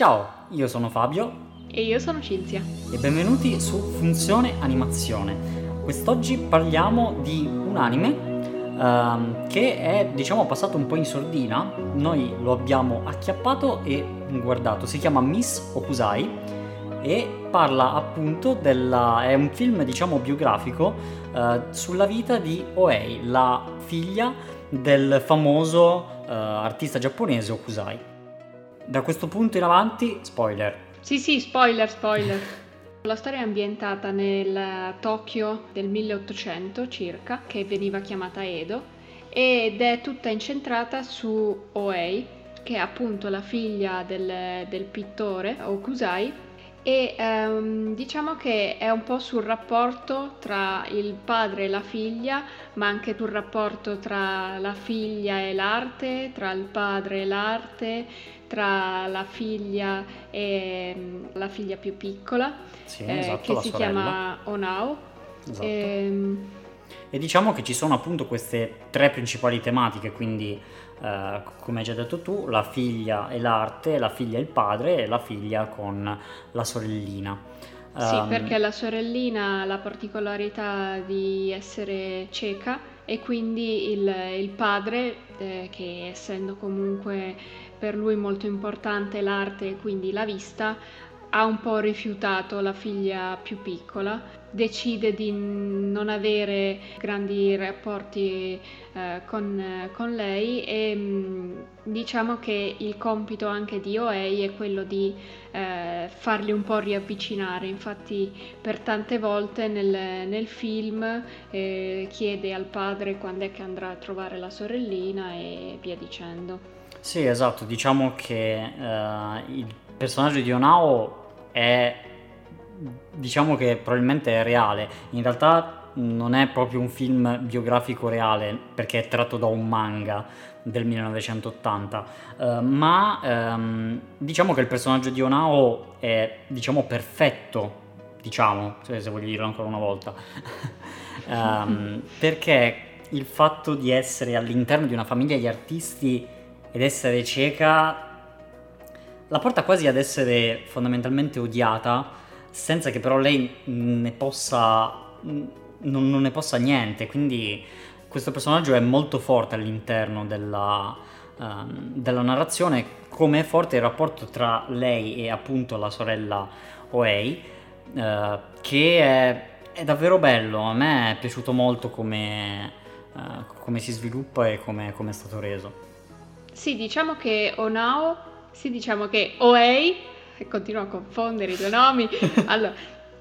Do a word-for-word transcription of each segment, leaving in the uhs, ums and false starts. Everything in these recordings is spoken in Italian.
Ciao, io sono Fabio. E io sono Cinzia. E benvenuti su Funzione Animazione. Quest'oggi parliamo di un anime ehm, che è, diciamo, passato un po' in sordina. Noi lo abbiamo acchiappato e guardato. Si chiama Miss Hokusai e parla appunto della... è un film, diciamo, biografico eh, sulla vita di O-Ei, la figlia del famoso eh, artista giapponese Hokusai. Da questo punto in avanti, spoiler. Sì, sì, spoiler, spoiler. La storia è ambientata nel Tokyo del milleottocento circa, che veniva chiamata Edo, ed è tutta incentrata su O-Ei, che è appunto la figlia del, del pittore Hokusai, e ehm, diciamo che è un po' sul rapporto tra il padre e la figlia, ma anche sul rapporto tra la figlia e l'arte, tra il padre e l'arte, tra la figlia e la figlia più piccola, sì, eh, esatto, che la si sorella. Chiama Onao. Esatto. E... e diciamo che ci sono appunto queste tre principali tematiche, quindi eh, come hai già detto tu, la figlia e l'arte, la figlia e il padre e la figlia con la sorellina. Sì, um... perché la sorellina ha la particolarità di essere cieca e quindi il, il padre, eh, che essendo comunque per lui molto importante l'arte e quindi la vista, ha un po' rifiutato la figlia più piccola, decide di non avere grandi rapporti eh, con, eh, con lei e mh, diciamo che il compito anche di O-Ei è quello di eh, farli un po' riavvicinare. Infatti per tante volte nel, nel film eh, chiede al padre quando è che andrà a trovare la sorellina e via dicendo. Sì, esatto, diciamo che uh, il personaggio di Onao è, diciamo che probabilmente è reale, in realtà non è proprio un film biografico reale perché è tratto da un manga del millenovecentottanta, uh, ma um, diciamo che il personaggio di Onao è, diciamo, perfetto, diciamo, se voglio dirlo ancora una volta, um, perché il fatto di essere all'interno di una famiglia di artisti ed essere cieca la porta quasi ad essere fondamentalmente odiata, senza che però lei ne possa non, non ne possa niente, quindi questo personaggio è molto forte all'interno della, um, della narrazione, come è forte il rapporto tra lei e appunto la sorella O-Ei, uh, che è, è davvero bello. A me è piaciuto molto come, uh, come si sviluppa e come, come è stato reso. Sì, diciamo che Onao, sì, diciamo che O-Ei, e continuo a confondere i due nomi, allora,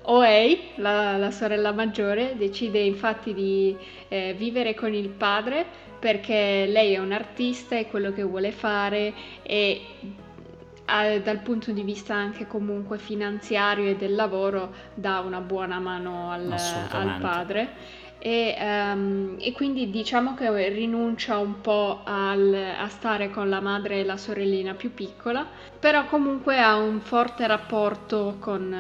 O-Ei, la, la sorella maggiore, decide infatti di eh, vivere con il padre perché lei è un artista, è quello che vuole fare e ha, dal punto di vista anche comunque finanziario e del lavoro dà una buona mano al, al padre. E, um, e quindi diciamo che rinuncia un po' al, a stare con la madre e la sorellina più piccola, però comunque ha un forte rapporto con,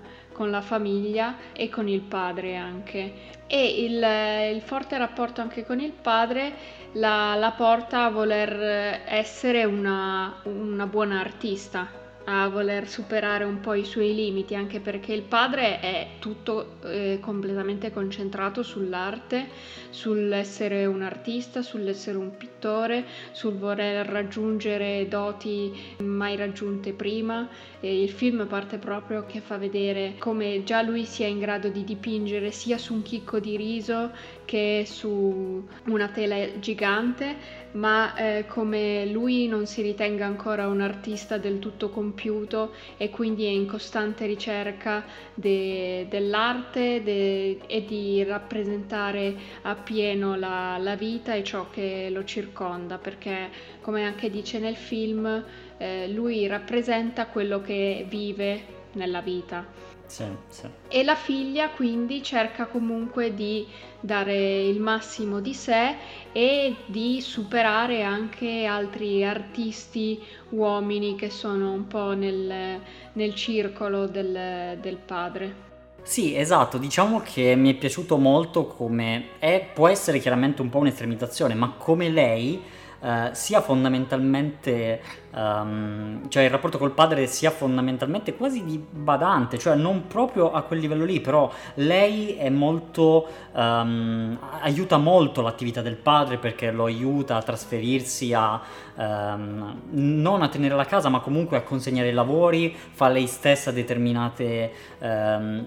uh, con la famiglia e con il padre anche, e il, il forte rapporto anche con il padre la, la porta a voler essere una, una buona artista, a voler superare un po' i suoi limiti, anche perché il padre è tutto eh, completamente concentrato sull'arte, sull'essere un artista, sull'essere un pittore, sul voler raggiungere doti mai raggiunte prima. E il film parte proprio che fa vedere come già lui sia in grado di dipingere sia su un chicco di riso che su una tela gigante, ma eh, come lui non si ritenga ancora un artista del tutto compiuto e quindi è in costante ricerca de, dell'arte de, e di rappresentare appieno la, la vita e ciò che lo circonda, perché come anche dice nel film eh, lui rappresenta quello che vive nella vita. Sì, sì. E la figlia quindi cerca comunque di dare il massimo di sé e di superare anche altri artisti uomini che sono un po' nel, nel circolo del, del padre. Sì, esatto, diciamo che mi è piaciuto molto come è, può essere chiaramente un po' un'estremizzazione, ma come lei eh, sia fondamentalmente um, cioè il rapporto col padre sia fondamentalmente quasi di badante, cioè non proprio a quel livello lì, però lei è molto um, aiuta molto l'attività del padre, perché lo aiuta a trasferirsi, a um, non a tenere la casa ma comunque a consegnare i lavori, fa lei stessa determinate um,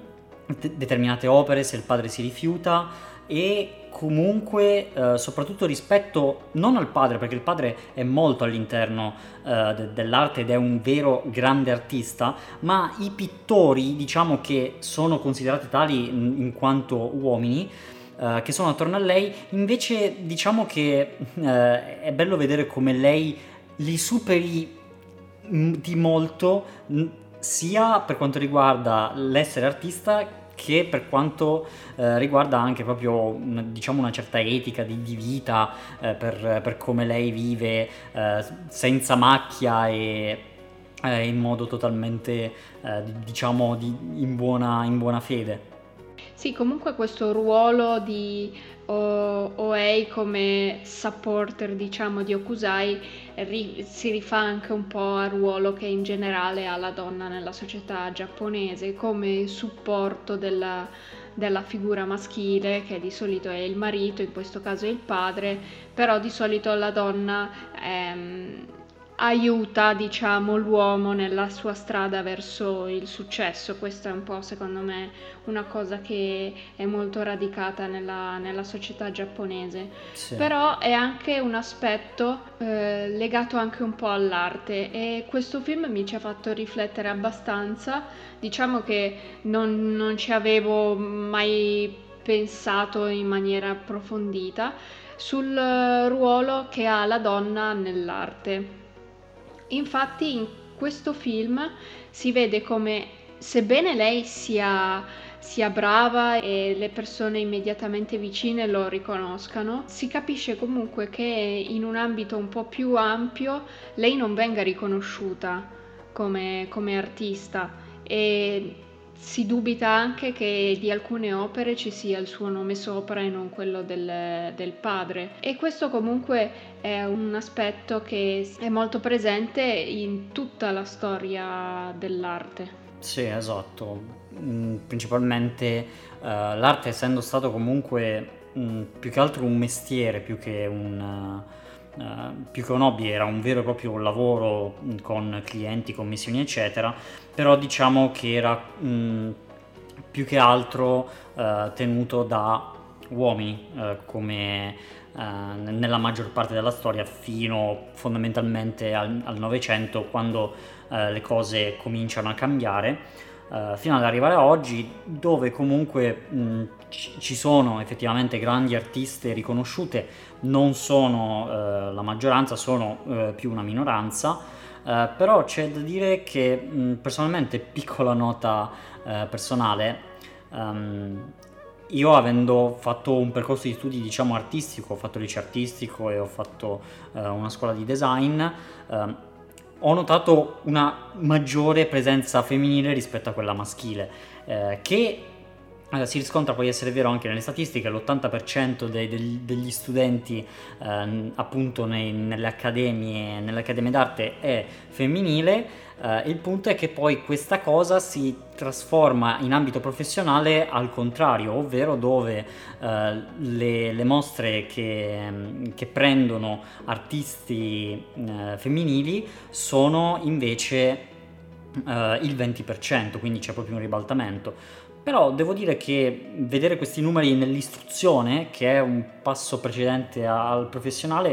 de- determinate opere se il padre si rifiuta, e comunque eh, soprattutto rispetto non al padre, perché il padre è molto all'interno eh, de- dell'arte ed è un vero grande artista, ma i pittori, diciamo, che sono considerati tali in, in quanto uomini eh, che sono attorno a lei, invece diciamo che eh, è bello vedere come lei li superi di molto, sia per quanto riguarda l'essere artista che per quanto eh, riguarda anche proprio una, diciamo una certa etica di, di vita, eh, per, per come lei vive, eh, senza macchia e eh, in modo totalmente eh, diciamo di, in, buona, in buona fede. Sì, comunque questo ruolo di o- O-Ei come supporter, diciamo, di Hokusai ri- si rifà anche un po' al ruolo che in generale ha la donna nella società giapponese, come supporto della, della figura maschile, che di solito è il marito, in questo caso è il padre, però di solito la donna ehm, aiuta, diciamo, l'uomo nella sua strada verso il successo. Questa è un po', secondo me, una cosa che è molto radicata nella, nella società giapponese. Sì. Però è anche un aspetto eh, legato anche un po' all'arte, e questo film mi ci ha fatto riflettere abbastanza. Diciamo che non, non ci avevo mai pensato in maniera approfondita sul ruolo che ha la donna nell'arte. Infatti in questo film si vede come, sebbene lei sia, sia brava e le persone immediatamente vicine lo riconoscano, si capisce comunque che in un ambito un po' più ampio lei non venga riconosciuta come, come artista, e si dubita anche che di alcune opere ci sia il suo nome sopra e non quello del, del padre. E questo comunque è un aspetto che è molto presente in tutta la storia dell'arte. Sì, esatto. Principalmente uh, l'arte, essendo stato comunque um, più che altro un mestiere, più che un... Uh, Uh, più che un hobby, era un vero e proprio lavoro con clienti, commissioni eccetera, però diciamo che era mh, più che altro uh, tenuto da uomini, uh, come uh, nella maggior parte della storia, fino fondamentalmente al Novecento, quando uh, le cose cominciano a cambiare, uh, fino ad arrivare a oggi, dove comunque mh, ci sono effettivamente grandi artiste riconosciute. Non sono eh, la maggioranza, sono eh, più una minoranza, eh, però c'è da dire che mh, personalmente, piccola nota eh, personale, um, io avendo fatto un percorso di studi, diciamo, artistico, ho fatto il liceo artistico e ho fatto eh, una scuola di design, eh, ho notato una maggiore presenza femminile rispetto a quella maschile, eh, che si riscontra poi essere vero anche nelle statistiche. L'ottanta per cento dei, dei, degli studenti eh, appunto nei, nelle accademie nelle accademie d'arte è femminile. Eh, il punto è che poi questa cosa si trasforma in ambito professionale al contrario, ovvero dove eh, le, le mostre che, che prendono artisti eh, femminili sono invece eh, il venti per cento, quindi c'è proprio un ribaltamento. Però devo dire che vedere questi numeri nell'istruzione, che è un passo precedente al professionale,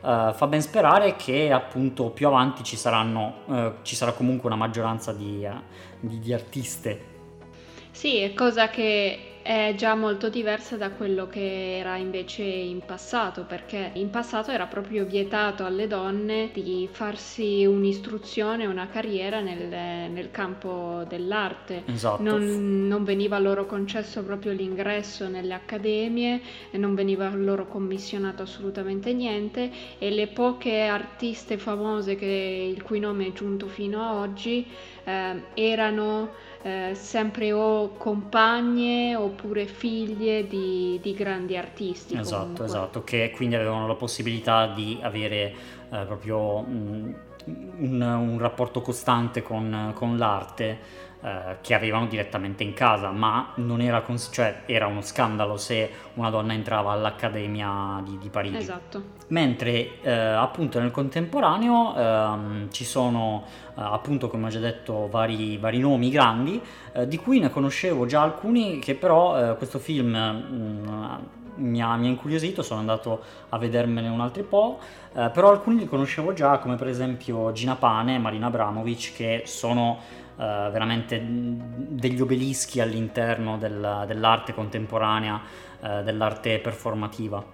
eh, fa ben sperare che appunto più avanti ci saranno, eh, ci sarà comunque una maggioranza di, eh, di, di artiste. Sì, è cosa che è già molto diversa da quello che era invece in passato, perché in passato era proprio vietato alle donne di farsi un'istruzione, una carriera nel, nel campo dell'arte. Esatto. Non, non veniva loro concesso proprio l'ingresso nelle accademie, non veniva loro commissionato assolutamente niente, e le poche artiste famose che, il cui nome è giunto fino a oggi eh, erano eh, sempre o compagne o oppure figlie di, di grandi artisti. Esatto, comunque. Esatto, che quindi avevano la possibilità di avere eh, proprio mh, un, un rapporto costante con, con l'arte. Uh, che avevano direttamente in casa, ma non era cons- cioè era uno scandalo se una donna entrava all'Accademia di, di Parigi. Esatto. Mentre uh, appunto nel contemporaneo uh, ci sono uh, appunto, come ho già detto, vari, vari nomi grandi uh, di cui ne conoscevo già alcuni, che però uh, questo film uh, mi, ha, mi ha incuriosito, sono andato a vedermene un altro po', uh, però alcuni li conoscevo già, come per esempio Gina Pane e Marina Abramovic, che sono Uh, veramente degli obelischi all'interno del, dell'arte contemporanea, uh, dell'arte performativa,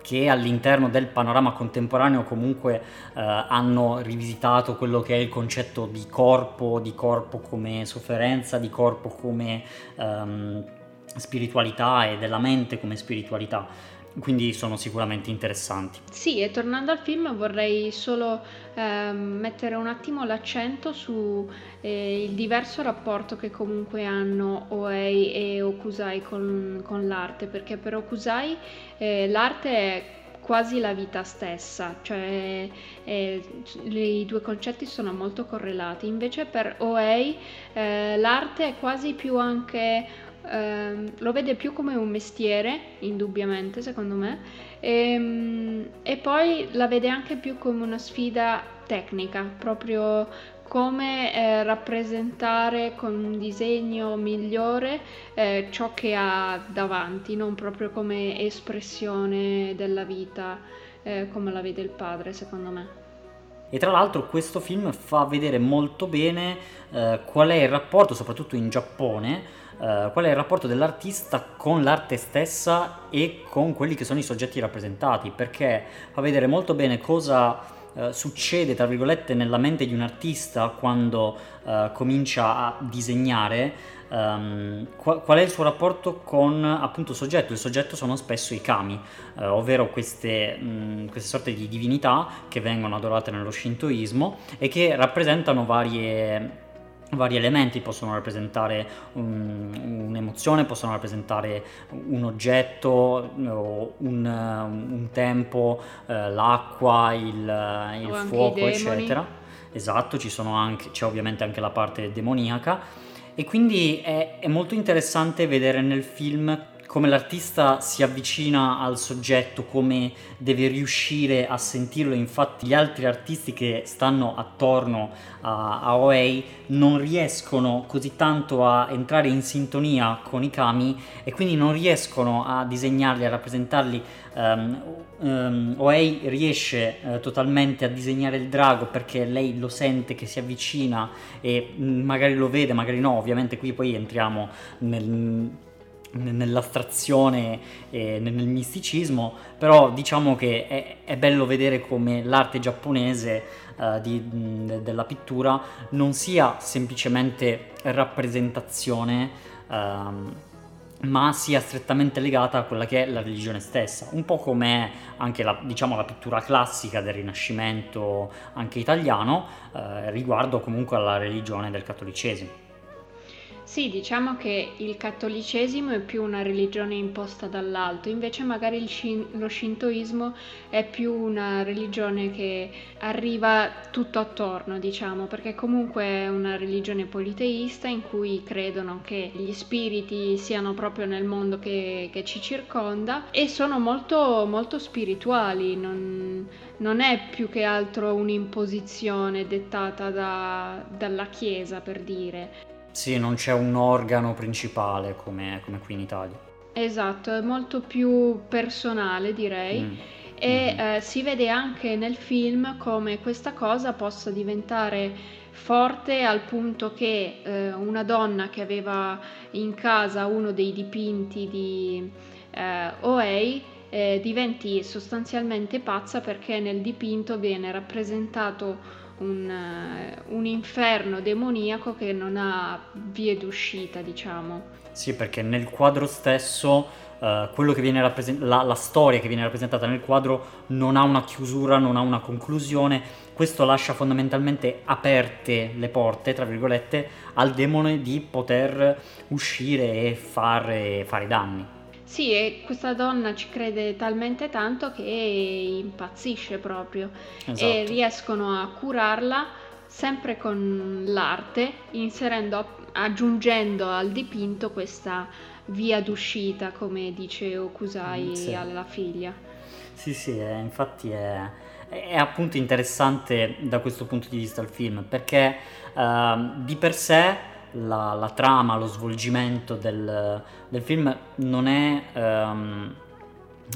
che all'interno del panorama contemporaneo comunque uh, hanno rivisitato quello che è il concetto di corpo, di corpo come sofferenza, di corpo come um, spiritualità e della mente come spiritualità. Quindi sono sicuramente interessanti. Sì, e tornando al film vorrei solo eh, mettere un attimo l'accento su eh, il diverso rapporto che comunque hanno O-Ei e Hokusai con, con l'arte, perché per Hokusai eh, l'arte è quasi la vita stessa, cioè eh, i due concetti sono molto correlati. Invece per O-Ei eh, l'arte è quasi più anche... Uh, lo vede più come un mestiere, indubbiamente, secondo me, e, e poi la vede anche più come una sfida tecnica, proprio come eh, rappresentare con un disegno migliore eh, ciò che ha davanti, non proprio come espressione della vita eh, come la vede il padre, secondo me. E tra l'altro questo film fa vedere molto bene eh, qual è il rapporto, soprattutto in Giappone, eh, qual è il rapporto dell'artista con l'arte stessa e con quelli che sono i soggetti rappresentati, perché fa vedere molto bene cosa eh, succede, tra virgolette, nella mente di un artista quando eh, comincia a disegnare, ehm, qual, qual è il suo rapporto con, appunto, il soggetto. Il soggetto sono spesso i kami, eh, ovvero queste, mh, queste sorte di divinità che vengono adorate nello Shintoismo e che rappresentano varie... vari elementi. Possono rappresentare un, un'emozione, possono rappresentare un oggetto, un, un tempo, eh, l'acqua, il, il fuoco, eccetera. Esatto, ci sono anche, c'è ovviamente anche la parte demoniaca, e quindi è, è molto interessante vedere nel film come l'artista si avvicina al soggetto, come deve riuscire a sentirlo. Infatti gli altri artisti che stanno attorno a, a O-Ei non riescono così tanto a entrare in sintonia con i kami e quindi non riescono a disegnarli, a rappresentarli. Um, um, O-Ei riesce uh, totalmente a disegnare il drago, perché lei lo sente che si avvicina e magari lo vede, magari no. Ovviamente qui poi entriamo nel... nell'astrazione e nel misticismo, però diciamo che è, è bello vedere come l'arte giapponese eh, di, de, della pittura non sia semplicemente rappresentazione, ehm, ma sia strettamente legata a quella che è la religione stessa, un po' come anche la, diciamo, la pittura classica del Rinascimento, anche italiano, eh, riguardo comunque alla religione del cattolicesimo. Sì, diciamo che il cattolicesimo è più una religione imposta dall'alto, invece magari il shin- lo shintoismo è più una religione che arriva tutto attorno, diciamo, perché comunque è una religione politeista in cui credono che gli spiriti siano proprio nel mondo che, che ci circonda, e sono molto, molto spirituali, non, non è più che altro un'imposizione dettata da, dalla Chiesa, per dire. Sì, non c'è un organo principale come, come qui in Italia. Esatto, è molto più personale, direi. Mm. E mm-hmm. eh, si vede anche nel film come questa cosa possa diventare forte al punto che eh, una donna che aveva in casa uno dei dipinti di eh, O-Ei eh, diventi sostanzialmente pazza, perché nel dipinto viene rappresentato Un, un inferno demoniaco che non ha vie d'uscita, diciamo. Sì, perché nel quadro stesso uh, quello che viene rappresent- la, la storia che viene rappresentata nel quadro non ha una chiusura, non ha una conclusione. Questo lascia fondamentalmente aperte le porte, tra virgolette, al demone di poter uscire e fare, fare danni. Sì, e questa donna ci crede talmente tanto che impazzisce proprio. Esatto. E riescono a curarla sempre con l'arte, inserendo, aggiungendo al dipinto questa via d'uscita, come dice Hokusai, sì, alla figlia. Sì, sì, è, infatti è, è appunto interessante da questo punto di vista il film, perché eh, di per sé La, la trama, lo svolgimento del, del film non è, um,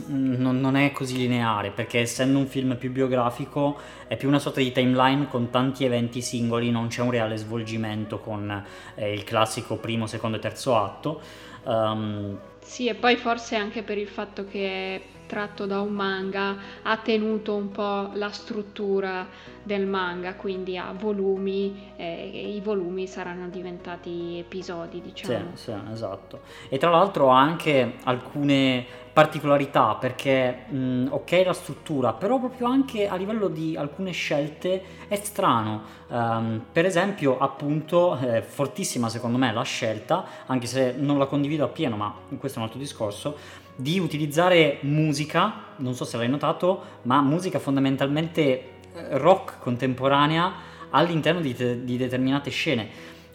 non, non è così lineare, perché essendo un film più biografico è più una sorta di timeline con tanti eventi singoli, non c'è un reale svolgimento con eh, il classico primo, secondo e terzo atto. Um, sì, e poi forse anche per il fatto che è tratto da un manga, ha tenuto un po' la struttura del manga, quindi ha volumi, eh, i volumi saranno diventati episodi, diciamo. Sì, sì, esatto. E tra l'altro ha anche alcune particolarità, perché mh, ok la struttura, però proprio anche a livello di alcune scelte è strano. Um, per esempio, appunto, eh, fortissima secondo me la scelta, anche se non la condivido appieno, ma questo è un altro discorso, di utilizzare musica, non so se l'hai notato, ma musica fondamentalmente rock contemporanea all'interno di, te, di determinate scene,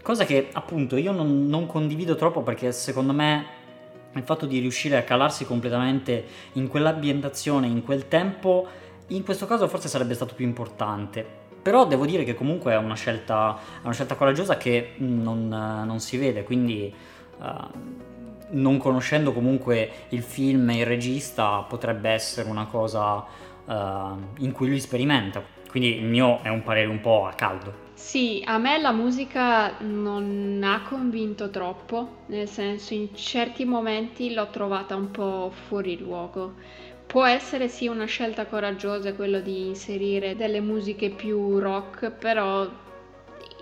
cosa che appunto io non, non condivido troppo, perché secondo me il fatto di riuscire a calarsi completamente in quell'ambientazione, in quel tempo, in questo caso forse sarebbe stato più importante. Però devo dire che comunque è una scelta, è una scelta coraggiosa che non, non si vede, quindi... Uh, non conoscendo comunque il film e il regista, potrebbe essere una cosa uh, in cui lui sperimenta, quindi il mio è un parere un po' a caldo. Sì, a me la musica non ha convinto troppo, nel senso, in certi momenti l'ho trovata un po' fuori luogo. Può essere sì una scelta coraggiosa quello di inserire delle musiche più rock, però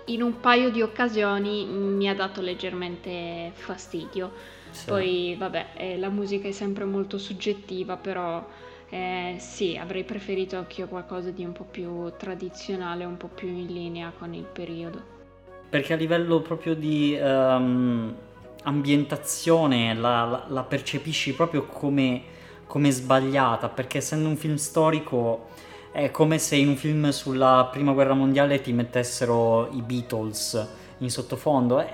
in un paio di occasioni mi ha dato leggermente fastidio. Sì. Poi vabbè, eh, la musica è sempre molto soggettiva, però eh, sì, avrei preferito anch'io qualcosa di un po' più tradizionale, un po' più in linea con il periodo. Perché a livello proprio di um, ambientazione la, la, la percepisci proprio come, come sbagliata, perché essendo un film storico è come se in un film sulla Prima Guerra Mondiale ti mettessero i Beatles in sottofondo. È,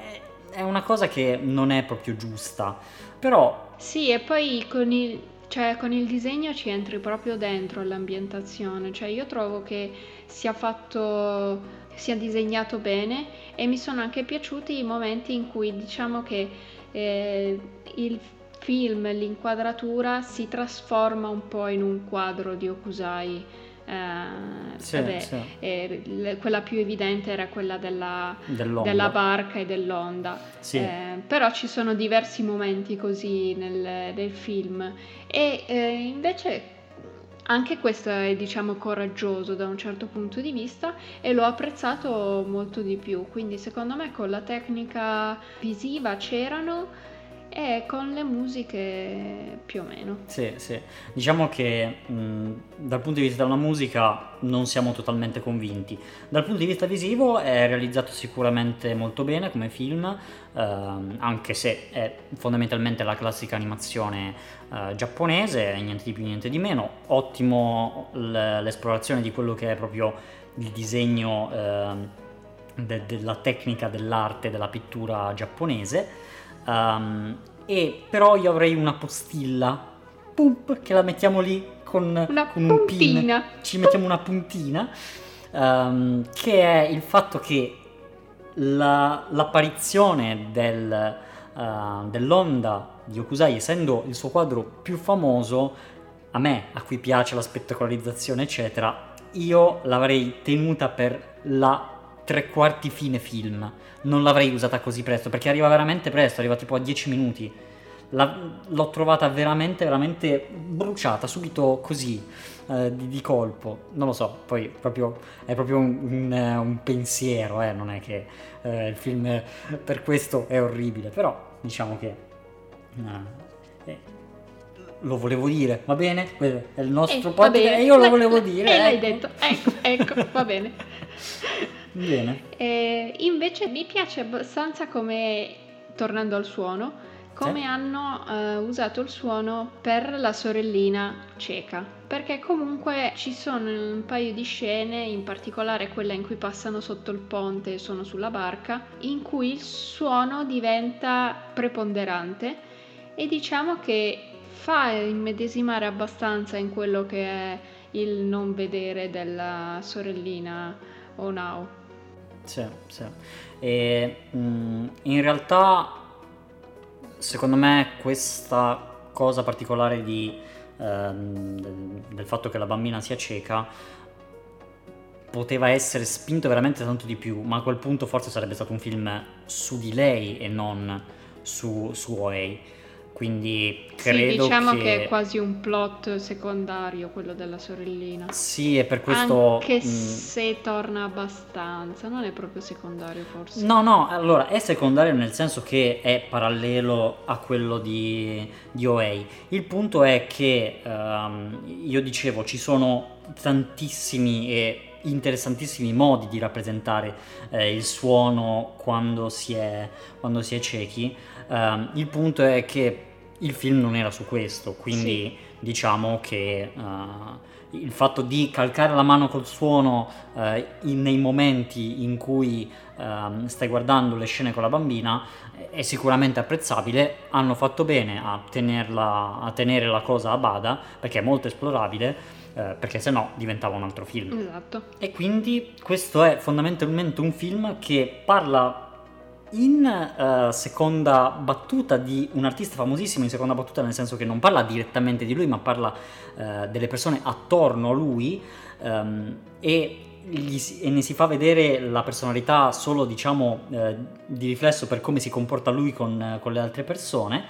È una cosa che non è proprio giusta, però... Sì, e poi con il, cioè, con il disegno ci entri proprio dentro l'ambientazione, cioè io trovo che sia fatto, sia disegnato bene, e mi sono anche piaciuti i momenti in cui, diciamo che eh, il film, l'inquadratura si trasforma un po' in un quadro di Hokusai. Uh, sì, vabbè, sì. Eh, le, quella più evidente era quella della, della barca e dell'onda, sì. eh, però ci sono diversi momenti così nel, nel film, e eh, invece anche questo è, diciamo, coraggioso da un certo punto di vista, e l'ho apprezzato molto di più. Quindi secondo me con la tecnica visiva c'erano, e con le musiche più o meno. Sì, sì. Diciamo che mh, dal punto di vista della musica non siamo totalmente convinti. Dal punto di vista visivo è realizzato sicuramente molto bene come film, ehm, anche se è fondamentalmente la classica animazione eh, giapponese, niente di più, niente di meno. Ottimo l- l'esplorazione di quello che è proprio il disegno, ehm, de- della tecnica, dell'arte, della pittura giapponese. Um, e però io avrei una postilla, pump, che la mettiamo lì con, con un pin, ci mettiamo una puntina, um, che è il fatto che la, l'apparizione del, uh, dell'onda di Hokusai, essendo il suo quadro più famoso, a me, a cui piace la spettacolarizzazione eccetera, io l'avrei tenuta per la tre quarti fine film, non l'avrei usata così presto, perché arriva veramente presto, arriva tipo a dieci minuti. La, l'ho trovata veramente veramente bruciata subito così, eh, di, di colpo, non lo so. Poi proprio, è proprio un, un, un pensiero, eh, non è che eh, il film per questo è orribile, però diciamo che eh, lo volevo dire, va bene? È il nostro eh, podcast e io lo volevo l- dire. E ecco. L'hai detto, ecco, ecco, va bene. Bene. Eh, invece mi piace abbastanza come, tornando al suono, come sì. hanno eh, usato il suono per la sorellina cieca, perché comunque ci sono un paio di scene, in particolare quella in cui passano sotto il ponte e sono sulla barca, in cui il suono diventa preponderante e diciamo che fa immedesimare abbastanza in quello che è il non vedere della sorellina Onao. Sì, sì. E, mh, in realtà, secondo me, questa cosa particolare di, ehm, del fatto che la bambina sia cieca poteva essere spinto veramente tanto di più, ma a quel punto forse sarebbe stato un film su di lei e non su, su O-Ei. Quindi credo sì, diciamo che... che è quasi un plot secondario quello della sorellina. Sì, e per questo... Anche mh... se torna abbastanza, non è proprio secondario forse. No, no, allora è secondario nel senso che è parallelo a quello di, di O-Ei. Il punto è che, um, io dicevo, ci sono tantissimi e interessantissimi modi di rappresentare eh, il suono quando si è, quando si è ciechi. Um, il punto è che il film non era su questo, quindi sì. diciamo che uh, il fatto di calcare la mano col suono uh, in, nei momenti in cui uh, stai guardando le scene con la bambina è sicuramente apprezzabile. Hanno fatto bene a, tenerla, a tenere la cosa a bada, perché è molto esplorabile, eh, perché sennò diventava un altro film. Esatto. E quindi questo è fondamentalmente un film che parla in uh, seconda battuta di un artista famosissimo, in seconda battuta nel senso che non parla direttamente di lui, ma parla uh, delle persone attorno a lui, um, e, gli, e ne si fa vedere la personalità solo, diciamo, uh, di riflesso per come si comporta lui con, uh, con le altre persone.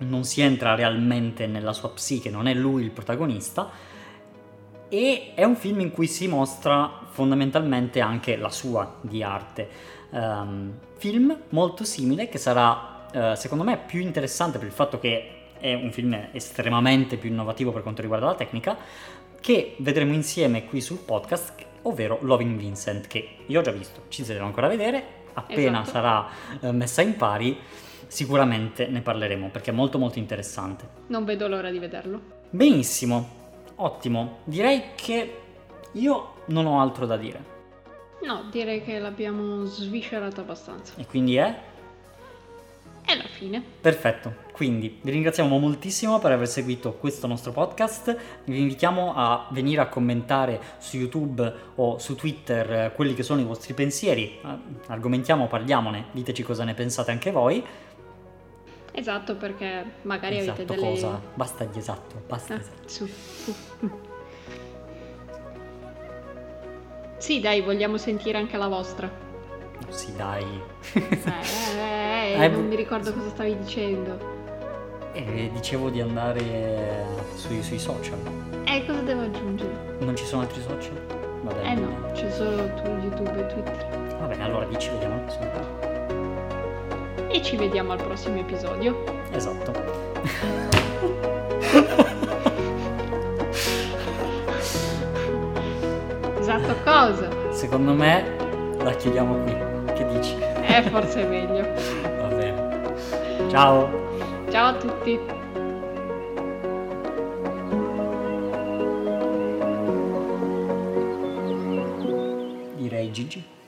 Non si entra realmente nella sua psiche, non è lui il protagonista, e è un film in cui si mostra fondamentalmente anche la sua di arte. Um, film molto simile che sarà, uh, secondo me, più interessante per il fatto che è un film estremamente più innovativo per quanto riguarda la tecnica, che vedremo insieme qui sul podcast, ovvero Loving Vincent, che io ho già visto, ci devo ancora vedere, appena esatto. sarà uh, messa in pari sicuramente ne parleremo, perché è molto molto interessante. Non vedo l'ora di vederlo. Benissimo, ottimo. Direi che io non ho altro da dire. No, direi che l'abbiamo sviscerato abbastanza. E quindi è? È la fine. Perfetto. Quindi vi ringraziamo moltissimo per aver seguito questo nostro podcast, vi invitiamo a venire a commentare su YouTube o su Twitter quelli che sono i vostri pensieri, argomentiamo, parliamone, diteci cosa ne pensate anche voi. Esatto, perché magari esatto avete delle... cosa? Basta di esatto, basta ah, esatto. Su, su. Sì, dai, vogliamo sentire anche la vostra. Sì, dai. Eh, eh, eh, non mi ricordo cosa stavi dicendo. Eh, dicevo di andare sui, sui social. Eh, cosa devo aggiungere? Non ci sono altri social? Vabbè, eh no, no, c'è solo YouTube e Twitter. Va bene, allora vi ci vediamo al prossimo episodio. E ci vediamo al prossimo episodio. Esatto. Esatto cosa? Secondo me la chiudiamo qui. Che dici? Eh, forse è meglio. Va bene. Ciao. Ciao a tutti. Direi Gigi.